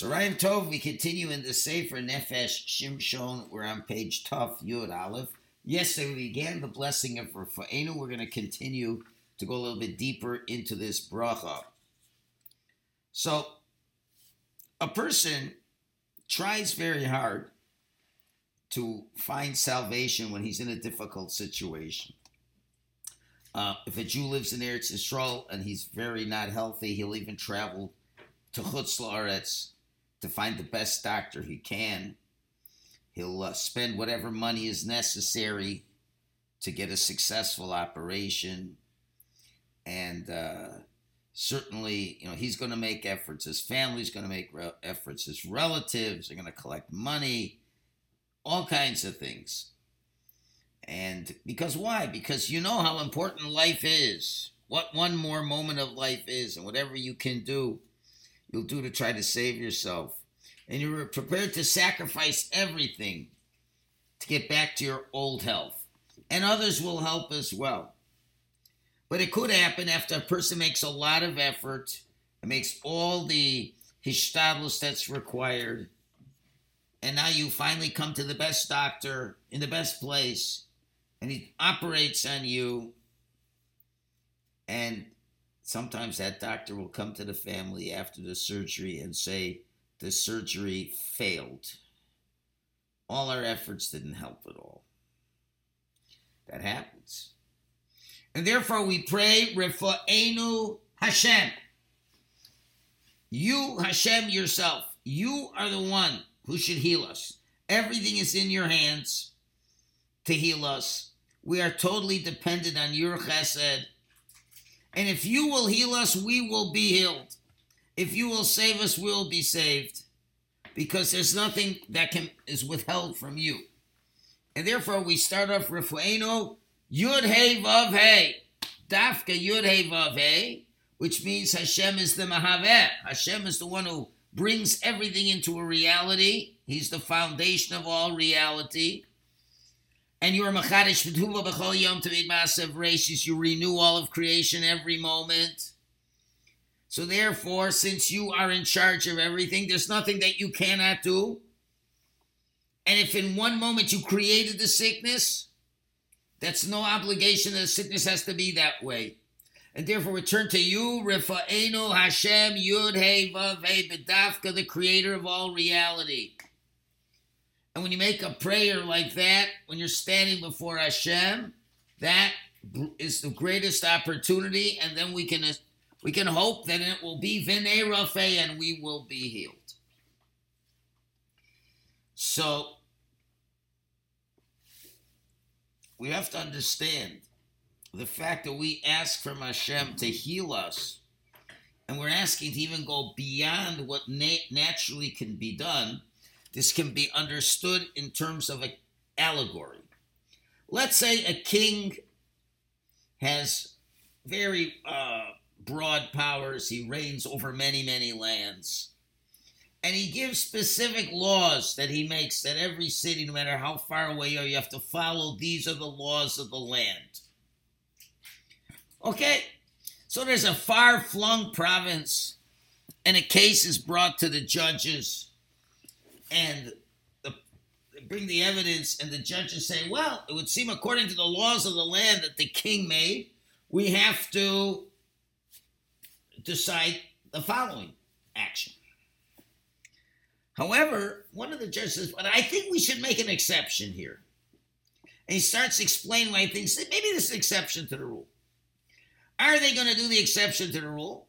So Rayim Tov, we continue in the Sefer Nefesh Shimshon. We're on page Tuf Yud Aleph. Yesterday we began the blessing of Refa'enu. We're going to continue to go a little bit deeper into this bracha. So a person tries very hard to find salvation when he's in a difficult situation. If a Jew lives in Eretz Yisrael and he's very not healthy, he'll even travel to Chutzlauretz to find the best doctor he can. He'll spend whatever money is necessary to get a successful operation. And certainly, you know, he's going to make efforts. His family's going to make efforts. His relatives are going to collect money. All kinds of things. And because why? Because you know how important life is. What one more moment of life is. And whatever you can do, you'll do to try to save yourself. And you're prepared to sacrifice everything to get back to your old health. And others will help as well. But it could happen after a person makes a lot of effort and makes all the hishtadlus that's required. And now you finally come to the best doctor in the best place. And he operates on you. And sometimes that doctor will come to the family after the surgery and say, the surgery failed. All our efforts didn't help at all. That happens. And therefore we pray, Refa'enu Hashem. You, Hashem, yourself. You are the one who should heal us. Everything is in your hands to heal us. We are totally dependent on your chesed. And if you will heal us, we will be healed. If you will save us, we'll be saved. Because there's nothing that is withheld from you. And therefore, we start off Refa'enu Yud Hey Vav Hey. Dafka Yud Hey Vav Hey, which means Hashem is the Mehaveh. Hashem is the one who brings everything into a reality. He's the foundation of all reality. And you are machadish mas, you renew all of creation every moment. So therefore, since you are in charge of everything, there's nothing that you cannot do. And if in one moment you created the sickness, that's no obligation that the sickness has to be that way. And therefore, we turn to you, Refa'enu Hashem, Yud Hey Vav Hey, B'dafka, the creator of all reality. And when you make a prayer like that, when you're standing before Hashem, that is the greatest opportunity. And then we can hope that it will be Vinei Rofei and we will be healed. So, we have to understand the fact that we ask from Hashem to heal us, and we're asking to even go beyond what naturally can be done. This can be understood in terms of an allegory. Let's say a king has very broad powers. He reigns over many, many lands. And he gives specific laws that he makes that every city, no matter how far away you are, you have to follow. These are the laws of the land. Okay, so there's a far-flung province, and a case is brought to the judges, and they bring the evidence, and the judges say, well, it would seem according to the laws of the land that the king made, we have to decide the following action. However, one of the judges says, but I think we should make an exception here. And he starts explaining why he thinks that maybe this is an exception to the rule. Are they going to do the exception to the rule?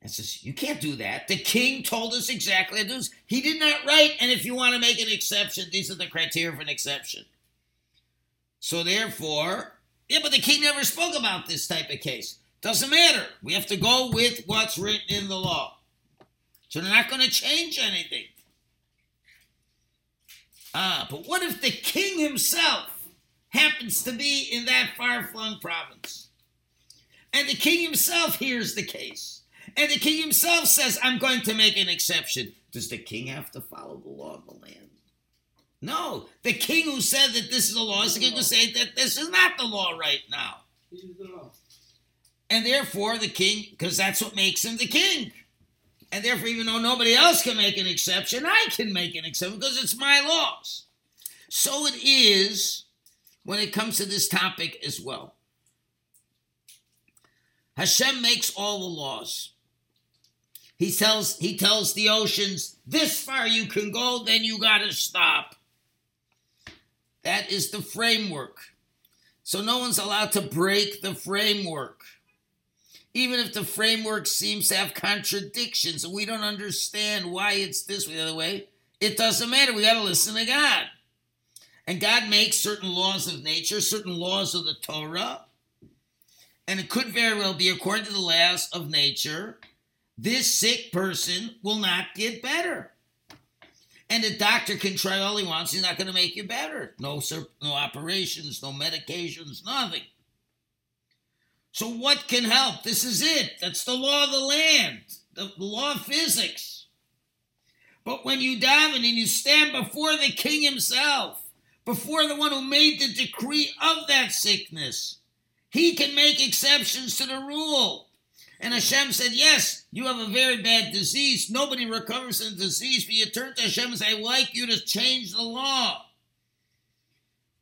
It says, you can't do that. The king told us exactly how to do this. He did not write, and if you want to make an exception, these are the criteria for an exception. So therefore, but the king never spoke about this type of case. Doesn't matter. We have to go with what's written in the law. So they're not going to change anything. But what if the king himself happens to be in that far-flung province? And the king himself hears the case. And the king himself says, I'm going to make an exception. Does the king have to follow the law of the land? No. The king who said that this is the law is the king who said that this is not the law right now. It is the law. And therefore the king, because that's what makes him the king. and therefore, even though nobody else can make an exception, I can make an exception because it's my laws. So it is when it comes to this topic as well. Hashem makes all the laws. He tells the oceans, this far you can go, then you got to stop. That is the framework. So no one's allowed to break the framework. Even if the framework seems to have contradictions and we don't understand why it's this way or the other way, it doesn't matter. We got to listen to God. And God makes certain laws of nature, certain laws of the Torah, and it could very well be according to the laws of nature, this sick person will not get better. And the doctor can try all he wants, he's not going to make you better. No operations, no medications, nothing. So what can help? This is it. That's the law of the land, the law of physics. But when you daven and you stand before the king himself, before the one who made the decree of that sickness, he can make exceptions to the rule. And Hashem said, yes, you have a very bad disease. Nobody recovers from the disease, but you turn to Hashem and say, I'd like you to change the law.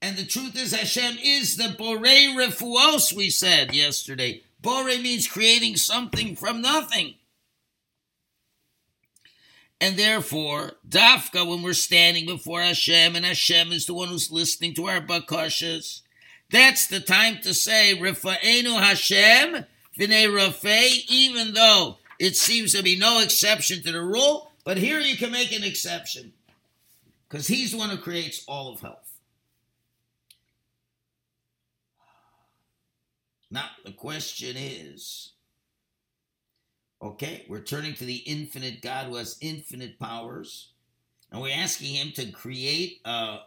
And the truth is, Hashem is the Borei Refuos, we said yesterday. Borei means creating something from nothing. And therefore, Dafka, when we're standing before Hashem, and Hashem is the one who's listening to our bakashas, that's the time to say, Refa'enu Hashem, V'nei Rofei, even though it seems to be no exception to the rule, but here you can make an exception, because he's the one who creates all of health. Now, the question is, okay, we're turning to the infinite God who has infinite powers, and we're asking him to create a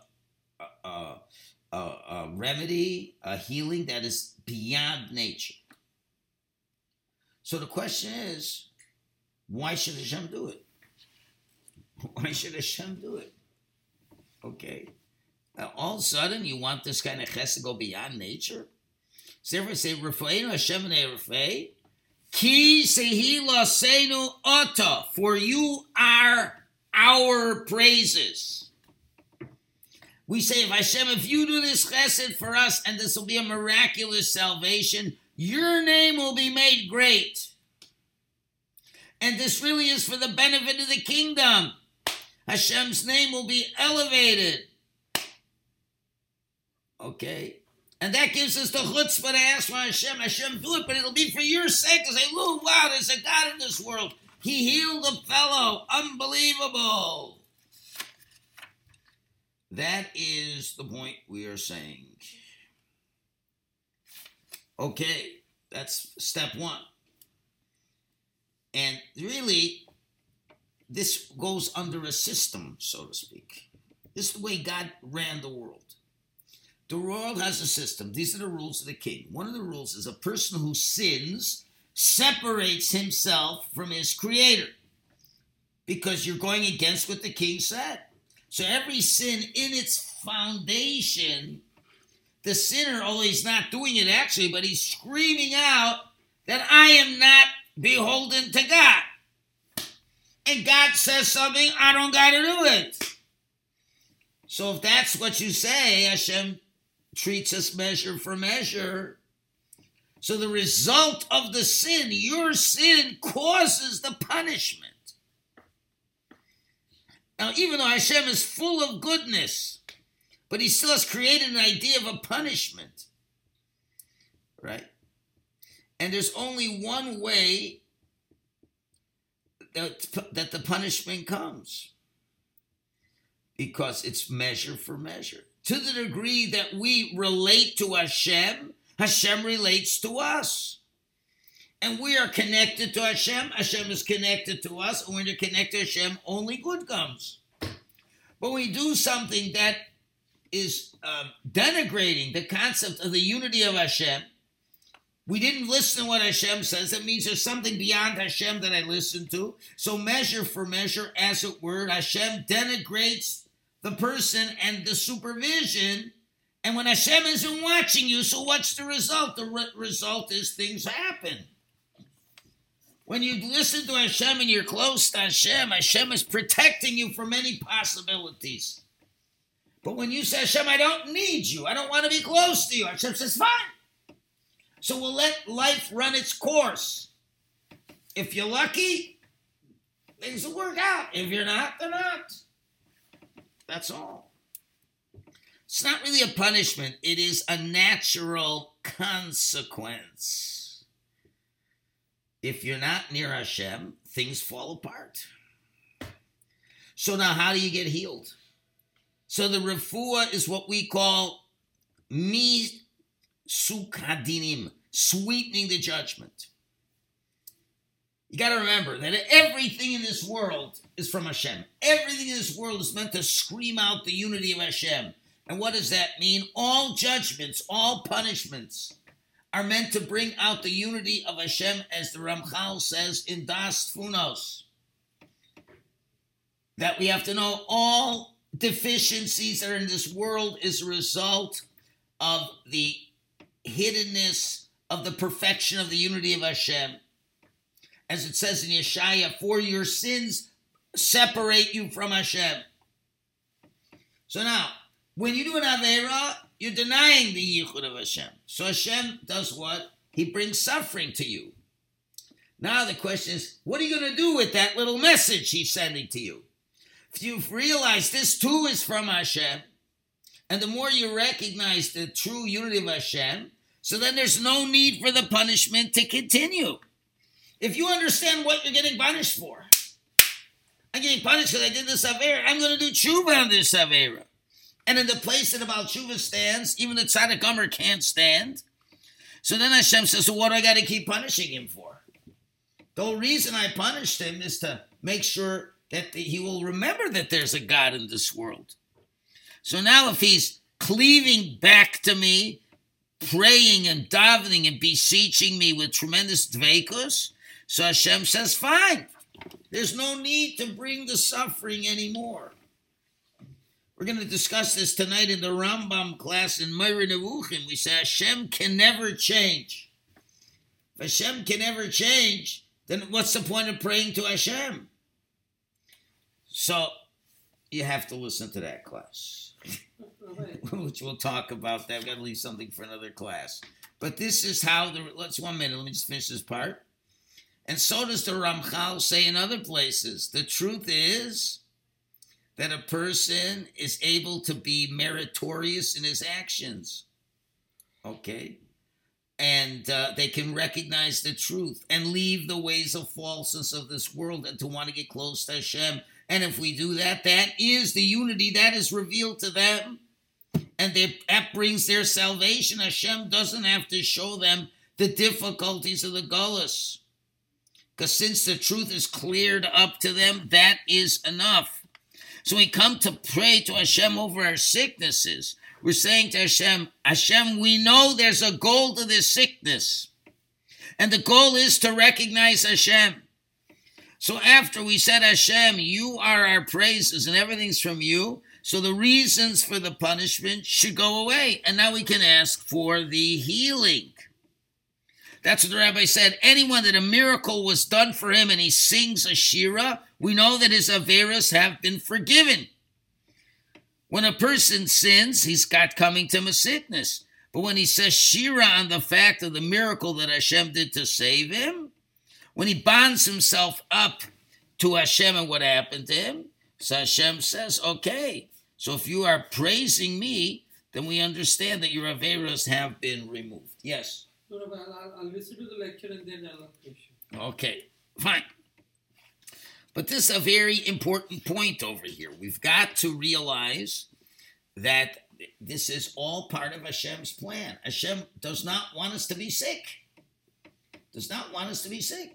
remedy, a healing that is beyond nature. So the question is, why should Hashem do it? Why should Hashem do it? Okay. Now, all of a sudden, you want this kind of chesed to go beyond nature? So therefore, say, Refa'enu Hashem v'nei Rofei, Ki sehi laseinu ata, for you are our praises. We say, if Hashem, if you do this chesed for us, and this will be a miraculous salvation, your name will be made great. And this really is for the benefit of the kingdom. Hashem's name will be elevated. Okay. And that gives us the chutzpah to ask for Hashem. Hashem, do it, but it'll be for your sake. To say, look, wow, there's a God in this world. He healed a fellow. Unbelievable. That is the point we are saying. Okay, that's step one. And really, this goes under a system, so to speak. This is the way God ran the world. The world has a system. These are the rules of the king. One of the rules is a person who sins separates himself from his creator because you're going against what the king said. So every sin in its foundation, the sinner, although he's not doing it actually, but he's screaming out that I am not beholden to God. And God says something, I don't got to do it. So if that's what you say, Hashem treats us measure for measure. So the result of the sin, your sin, causes the punishment. Now, even though Hashem is full of goodness, but he still has created an idea of a punishment, right? And there's only one way that the punishment comes, because it's measure for measure. To the degree that we relate to Hashem, Hashem relates to us. And we are connected to Hashem, Hashem is connected to us, and when you're connected to Hashem, only good comes. But we do something that is denigrating the concept of the unity of Hashem. We didn't listen to what Hashem says. That means there's something beyond Hashem that I listened to. So measure for measure, as it were, Hashem denigrates the person and the supervision, and when Hashem isn't watching you, so what's the result? The result is things happen. When you listen to Hashem and you're close to Hashem, Hashem is protecting you from any possibilities. But when you say, Hashem, I don't need you, I don't want to be close to you, Hashem says, fine. So we'll let life run its course. If you're lucky, things will work out. If you're not, they're not. That's all. It's not really a punishment. It is a natural consequence. If you're not near Hashem, things fall apart. So now how do you get healed? So the refuah is what we call misukadinim, sweetening the judgment. You got to remember that everything in this world is from Hashem. Everything in this world is meant to scream out the unity of Hashem. And what does that mean? All judgments, all punishments are meant to bring out the unity of Hashem, as the Ramchal says in Das Funos, that we have to know all deficiencies that are in this world is a result of the hiddenness of the perfection of the unity of Hashem. As it says in Yeshaya, for your sins separate you from Hashem. So now, when you do an Avera, you're denying the yichud of Hashem. So Hashem does what? He brings suffering to you. Now the question is, what are you going to do with that little message he's sending to you? If you've realized this too is from Hashem, and the more you recognize the true unity of Hashem, so then there's no need for the punishment to continue. If you understand what you're getting punished for, I'm getting punished because I did this Avera, I'm going to do teshuva on this Avera. And in the place that about teshuva stands, even the Tzadik Gamur can't stand. So then Hashem says, so what do I got to keep punishing him for? The whole reason I punished him is to make sure that he will remember that there's a God in this world. So now if he's cleaving back to me, praying and davening and beseeching me with tremendous dveikos, so Hashem says, fine. There's no need to bring the suffering anymore. We're going to discuss this tonight in the Rambam class in Meir Nevuchim. We say Hashem can never change. If Hashem can never change, then what's the point of praying to Hashem? So you have to listen to that class, which we'll talk about that. We've got to leave something for another class. But this is how let's 1 minute, let me just finish this part. And so does the Ramchal say in other places, the truth is that a person is able to be meritorious in his actions. Okay? And they can recognize the truth and leave the ways of falseness of this world and to want to get close to Hashem. And if we do that, that is the unity that is revealed to them. And that brings their salvation. Hashem doesn't have to show them the difficulties of the galus, because since the truth is cleared up to them, that is enough. So we come to pray to Hashem over our sicknesses. We're saying to Hashem, Hashem, we know there's a goal to this sickness. And the goal is to recognize Hashem. So after we said, Hashem, you are our praises and everything's from you, so the reasons for the punishment should go away. And now we can ask for the healing. That's what the rabbi said. Anyone that a miracle was done for him and he sings a shira, we know that his averas have been forgiven. When a person sins, he's got coming to him a sickness. But when he says shira on the fact of the miracle that Hashem did to save him, when he bonds himself up to Hashem and what happened to him, so Hashem says, okay, so if you are praising me, then we understand that your averas have been removed. Yes? No, Rabbi, I'll listen to the lecture and then I'll question. Okay, fine. But this is a very important point over here. We've got to realize that this is all part of Hashem's plan. Hashem does not want us to be sick. Does not want us to be sick.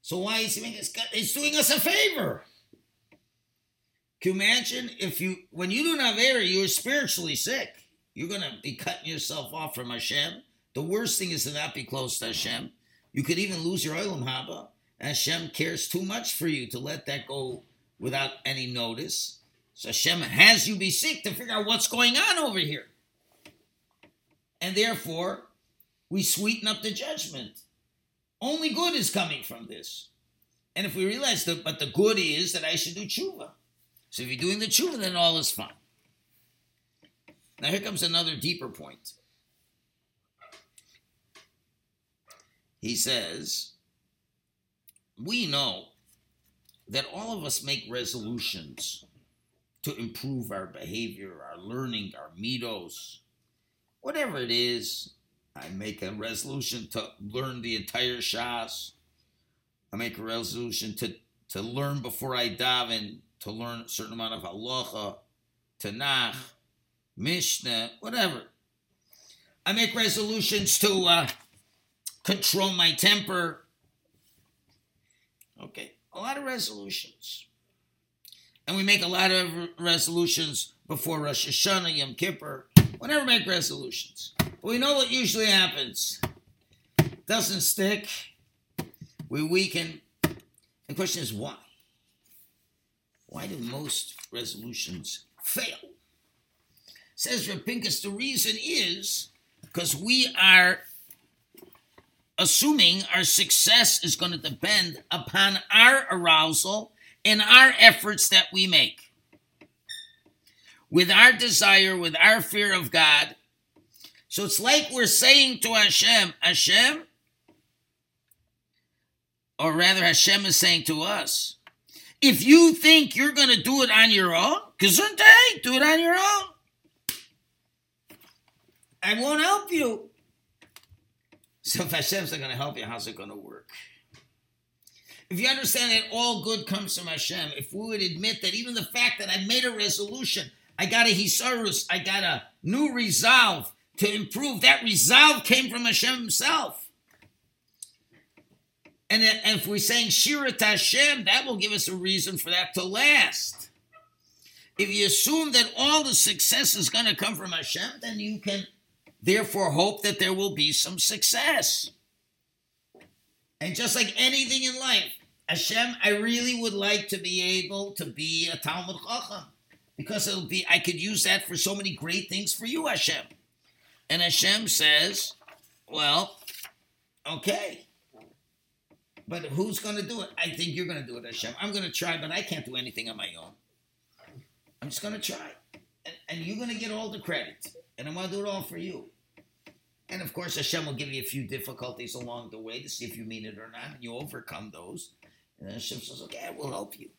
So why is he making us? He's doing us a favor. Can you imagine when you do an Avera, you're spiritually sick. You're going to be cutting yourself off from Hashem. The worst thing is to not be close to Hashem. You could even lose your Olam Haba. Hashem cares too much for you to let that go without any notice. So Hashem has you be sick to figure out what's going on over here. And therefore, we sweeten up the judgment. Only good is coming from this. And if we realize that, but the good is that I should do tshuva. So if you're doing the tshuva, then all is fine. Now here comes another deeper point. He says, we know that all of us make resolutions to improve our behavior, our learning, our midos, whatever it is. I make a resolution to learn the entire Shas. I make a resolution to learn before I daven, to learn a certain amount of halacha, Tanakh, Mishnah, whatever. I make resolutions to control my temper. Okay, a lot of resolutions. And we make a lot of resolutions before Rosh Hashanah, Yom Kippur. We never make resolutions. We know what usually happens. It doesn't stick. We weaken. And the question is why? Why do most resolutions fail? Says Reb Pincus, the reason is because we are assuming our success is going to depend upon our arousal and our efforts that we make. With our desire, with our fear of God. So it's like we're saying to Hashem, Hashem, or rather Hashem is saying to us, if you think you're going to do it on your own, gesundheit, do it on your own. I won't help you. So if Hashem's not going to help you, how's it going to work? If you understand that all good comes from Hashem, if we would admit that even the fact that I made a resolution, I got a hisarus, I got a new resolve, to improve, that resolve came from Hashem himself. And if we're saying shira to Hashem, that will give us a reason for that to last. If you assume that all the success is going to come from Hashem, then you can therefore hope that there will be some success. And just like anything in life, Hashem, I really would like to be able to be a Talmud Chacham, because it'll be, I could use that for so many great things for you, Hashem. And Hashem says, well, okay, but who's going to do it? I think you're going to do it, Hashem. I'm going to try, but I can't do anything on my own. I'm just going to try. And you're going to get all the credit. And I'm going to do it all for you. And of course, Hashem will give you a few difficulties along the way to see if you mean it or not. And you overcome those. And then Hashem says, okay, I will help you.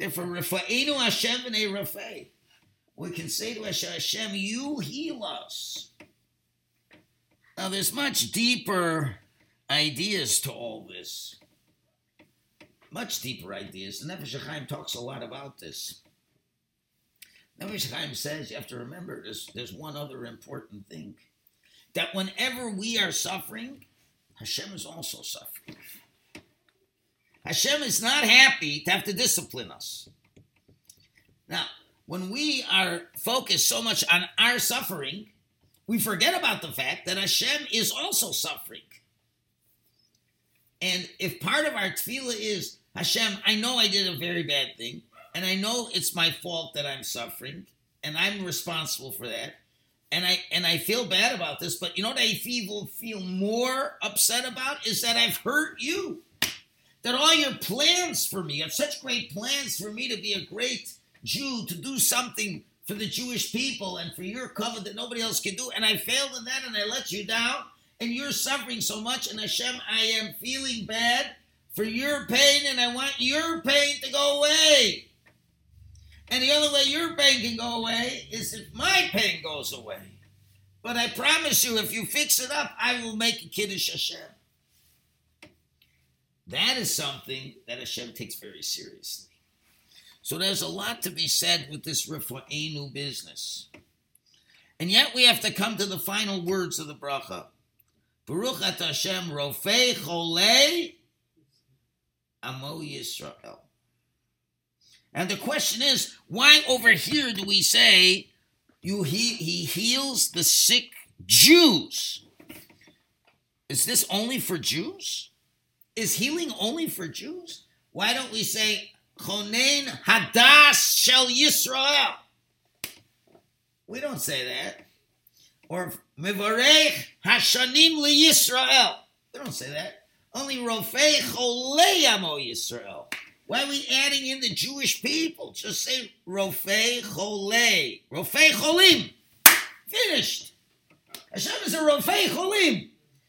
Therefore, Refa'enu Hashem v'nei Rafei. We can say to Hashem, Hashem, you heal us. Now, there's much deeper ideas to all this. Much deeper ideas. The Nefesh HaChaim talks a lot about this. Nefesh HaChaim says, you have to remember, there's one other important thing. That whenever we are suffering, Hashem is also suffering. Hashem is not happy to have to discipline us. Now, when we are focused so much on our suffering, we forget about the fact that Hashem is also suffering. And if part of our tefillah is, Hashem, I know I did a very bad thing, and I know it's my fault that I'm suffering, and I'm responsible for that, and I feel bad about this, but you know what I feel more upset about is that I've hurt you. That all your plans for me, you have such great plans for me to be a great Jew, to do something for the Jewish people and for your covenant that nobody else can do, and I failed in that and I let you down and you're suffering so much, and Hashem, I am feeling bad for your pain and I want your pain to go away. And the only way your pain can go away is if my pain goes away. But I promise you, if you fix it up, I will make a Kiddush Hashem. That is something that Hashem takes very seriously. So there's a lot to be said with this Refa'enu business. And yet we have to come to the final words of the Bracha. Baruch atah Hashem, Rofei cholei Amo Yisrael. And the question is, why over here do we say he heals the sick Jews? Is this only for Jews? Is healing only for Jews? Why don't we say Chonen Hadas Shel Yisrael? We don't say that. Or Mevarech Hashanim Li Yisrael. We don't say that. Only rofei cholei Amo Yisrael. Why are we adding in the Jewish people? Just say rofei cholei. Rofei cholim. Finished. Hashem is a rofei cholim.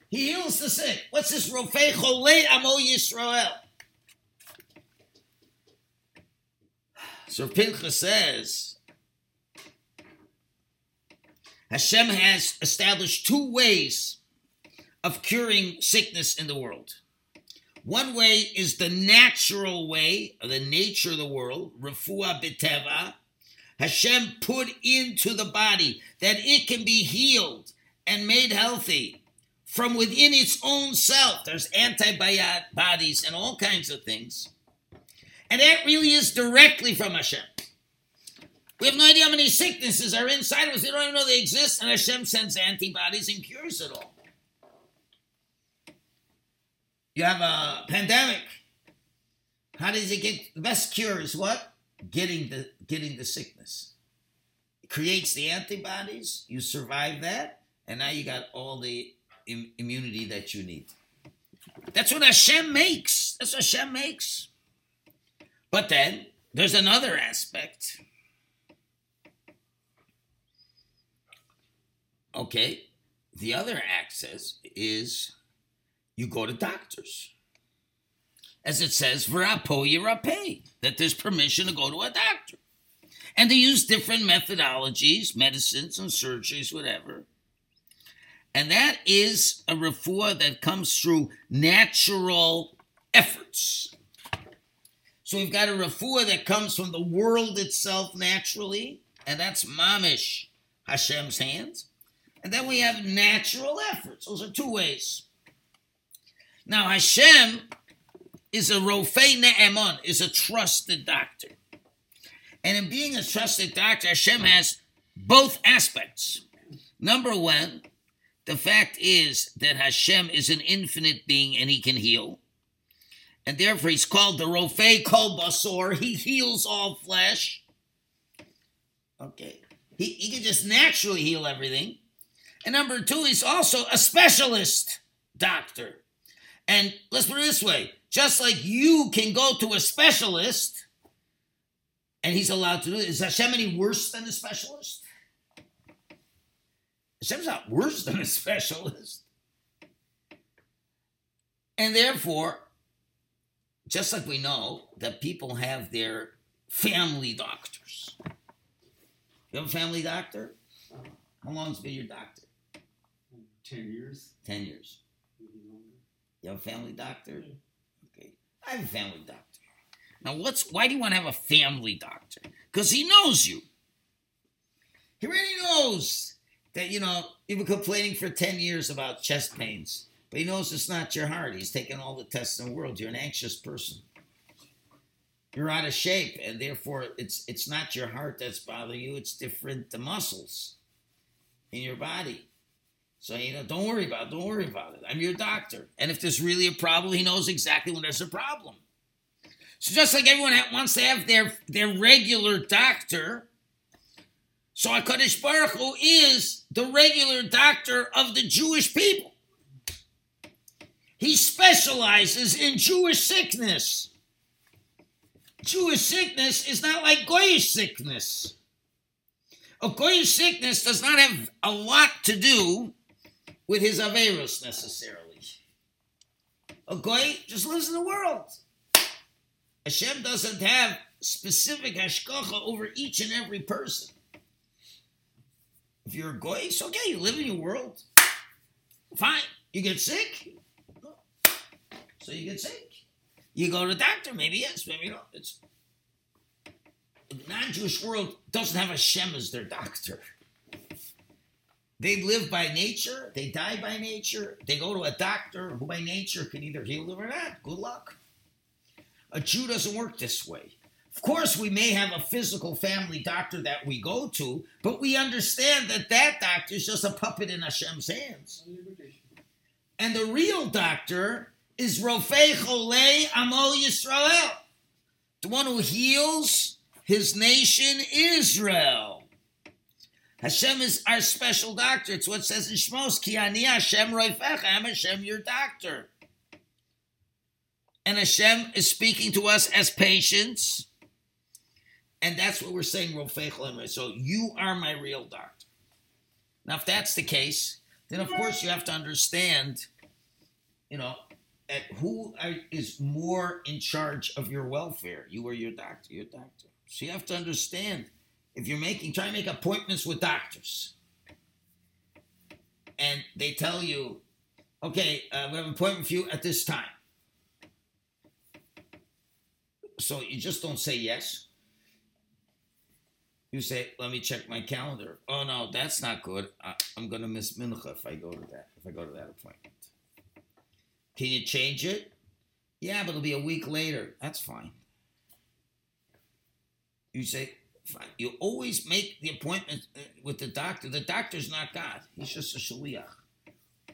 He heals the sick. What's this rofei cholei Amo Yisrael? So Pincha says, Hashem has established two ways of curing sickness in the world. One way is the natural way, or the nature of the world, refuah b'teva. Hashem put into the body that it can be healed and made healthy from within its own self. There's antibodies and all kinds of things. And that really is directly from Hashem. We have no idea how many sicknesses are inside of us. They don't even know they exist, and Hashem sends antibodies and cures it all. You have a pandemic. How does it get? The best cure is what? Getting the sickness. It creates the antibodies. You survive that, and now you got all the immunity that you need. That's what Hashem makes. That's what Hashem makes. But then there's another aspect. Okay, the other access is you go to doctors. As it says, verapoye rapay, that there's permission to go to a doctor. And to use different methodologies, medicines and surgeries, whatever. And that is a refuah that comes through natural efforts. So we've got a refuah that comes from the world itself naturally, and that's mamish, Hashem's hands. And then we have natural efforts. Those are two ways. Now, Hashem is a rofei ne'eman, is a trusted doctor. And in being a trusted doctor, Hashem has both aspects. Number one, the fact is that Hashem is an infinite being and he can heal. And therefore, he's called the rofei kol basor. He heals all flesh. Okay. He can just naturally heal everything. And number two, he's also a specialist doctor. And let's put it this way. Just like you can go to a specialist, and he's allowed to do it. Is Hashem any worse than a specialist? Hashem's not worse than a specialist. And therefore, just like we know that people have their family doctors. You have a family doctor? How long has been your doctor? 10 years. 10 years. You have a family doctor? Okay. I have a family doctor. Now, why do you want to have a family doctor? Because he knows you. He really knows that, you've been complaining for 10 years about chest pains. But he knows it's not your heart. He's taken all the tests in the world. You're an anxious person. You're out of shape. And therefore, it's not your heart that's bothering you. It's different muscles in your body. So, don't worry about it. I'm your doctor. And if there's really a problem, he knows exactly when there's a problem. So just like everyone wants to have their regular doctor, so HaKadosh Baruch Hu is the regular doctor of the Jewish people. He specializes in Jewish sickness. Jewish sickness is not like Goyish sickness. A Goyish sickness does not have a lot to do with his averas necessarily. A Goy just lives in the world. Hashem doesn't have specific hashkacha over each and every person. If you're a Goy, it's okay, you live in your world. Fine. You get sick? No. So you get sick. You go to a doctor, maybe yes, maybe no. The non-Jewish world doesn't have Hashem as their doctor. They live by nature. They die by nature. They go to a doctor who by nature can either heal them or not. Good luck. A Jew doesn't work this way. Of course, we may have a physical family doctor that we go to, but we understand that doctor is just a puppet in Hashem's hands. And the real doctor is Rofei Cholei Amo Yisrael, the one who heals his nation Israel. Hashem is our special doctor. It's what it says in Shmos, Ki ani Hashem Rofecha, I am Hashem your doctor. and Hashem is speaking to us as patience. And that's what we're saying, Rofei cholei. So you are my real doctor. Now, if that's the case, then of course you have to understand, who is more in charge of your welfare? You or your doctor, So you have to understand, if you're try to make appointments with doctors, and they tell you, okay, we have an appointment for you at this time. So you just don't say yes. You say, let me check my calendar. Oh, no, that's not good. I'm going to miss Mincha if I go to that appointment. Can you change it? Yeah, but it'll be a week later. That's fine. You say, fine. You always make the appointment with the doctor. The doctor's not God. He's just a shaliach.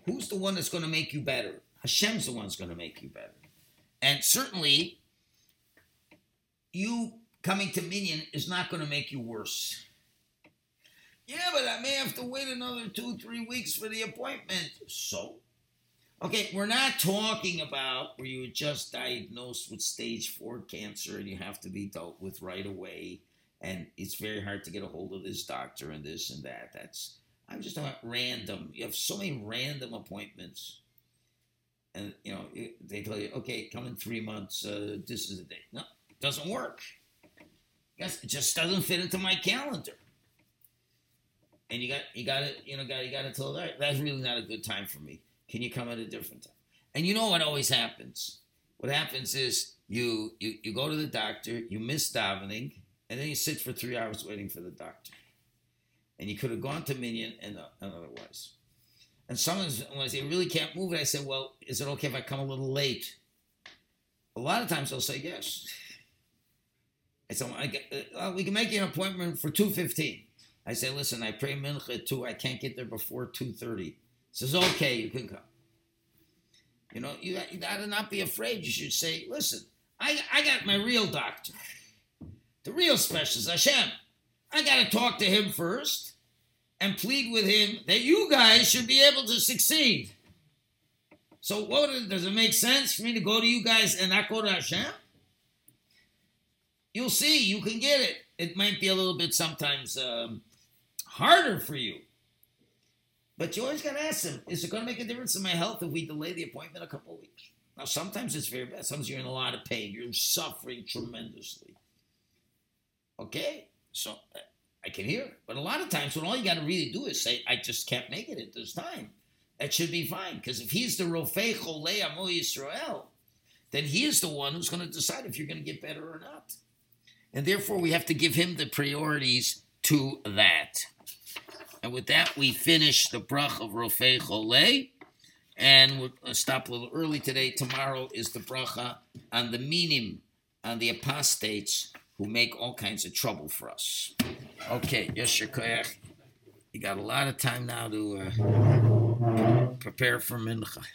Who's the one that's going to make you better? Hashem's the one that's going to make you better. And certainly, you coming to Minyan is not going to make you worse. Yeah, but I may have to wait another 2-3 weeks for the appointment. So? Okay, we're not talking about where you were just diagnosed with stage 4 cancer and you have to be dealt with right away and it's very hard to get a hold of this doctor and this and that. I'm just talking about random. You have so many random appointments. And, they tell you, okay, come in 3 months, this is the day. No, it doesn't work. It just doesn't fit into my calendar. And you got to tell them, that's really not a good time for me. Can you come at a different time? And you know what always happens? What happens is you go to the doctor, you miss davening, and then you sit for 3 hours waiting for the doctor. And you could have gone to Minyan and otherwise. And sometimes when I say, I really can't move it, I say, well, is it okay if I come a little late? A lot of times they'll say yes. I say, we can make you an appointment for 2:15. I say, listen, I pray Mincha at 2. I can't get there before 2:30. Says, okay, you can come. You gotta not be afraid. You should say, listen, I got my real doctor. The real specialist, Hashem. I gotta talk to him first and plead with him that you guys should be able to succeed. So does it make sense for me to go to you guys and not go to Hashem? You'll see, you can get it. It might be a little bit sometimes harder for you. But you always got to ask them, is it going to make a difference in my health if we delay the appointment a couple of weeks? Now, sometimes it's very bad. Sometimes you're in a lot of pain. You're suffering tremendously. Okay, so I can hear it. But a lot of times when all you got to really do is say, I just can't make it at this time. That should be fine. Because if he's the Rofei cholei Amo Yisrael, then he is the one who's going to decide if you're going to get better or not. And therefore, we have to give him the priorities to that. And with that, we finish the bracha of Rofei Cholei. And we'll stop a little early today. Tomorrow is the bracha on the minim, on the apostates who make all kinds of trouble for us. Okay, Yesher Koyach. You got a lot of time now to prepare for Mincha.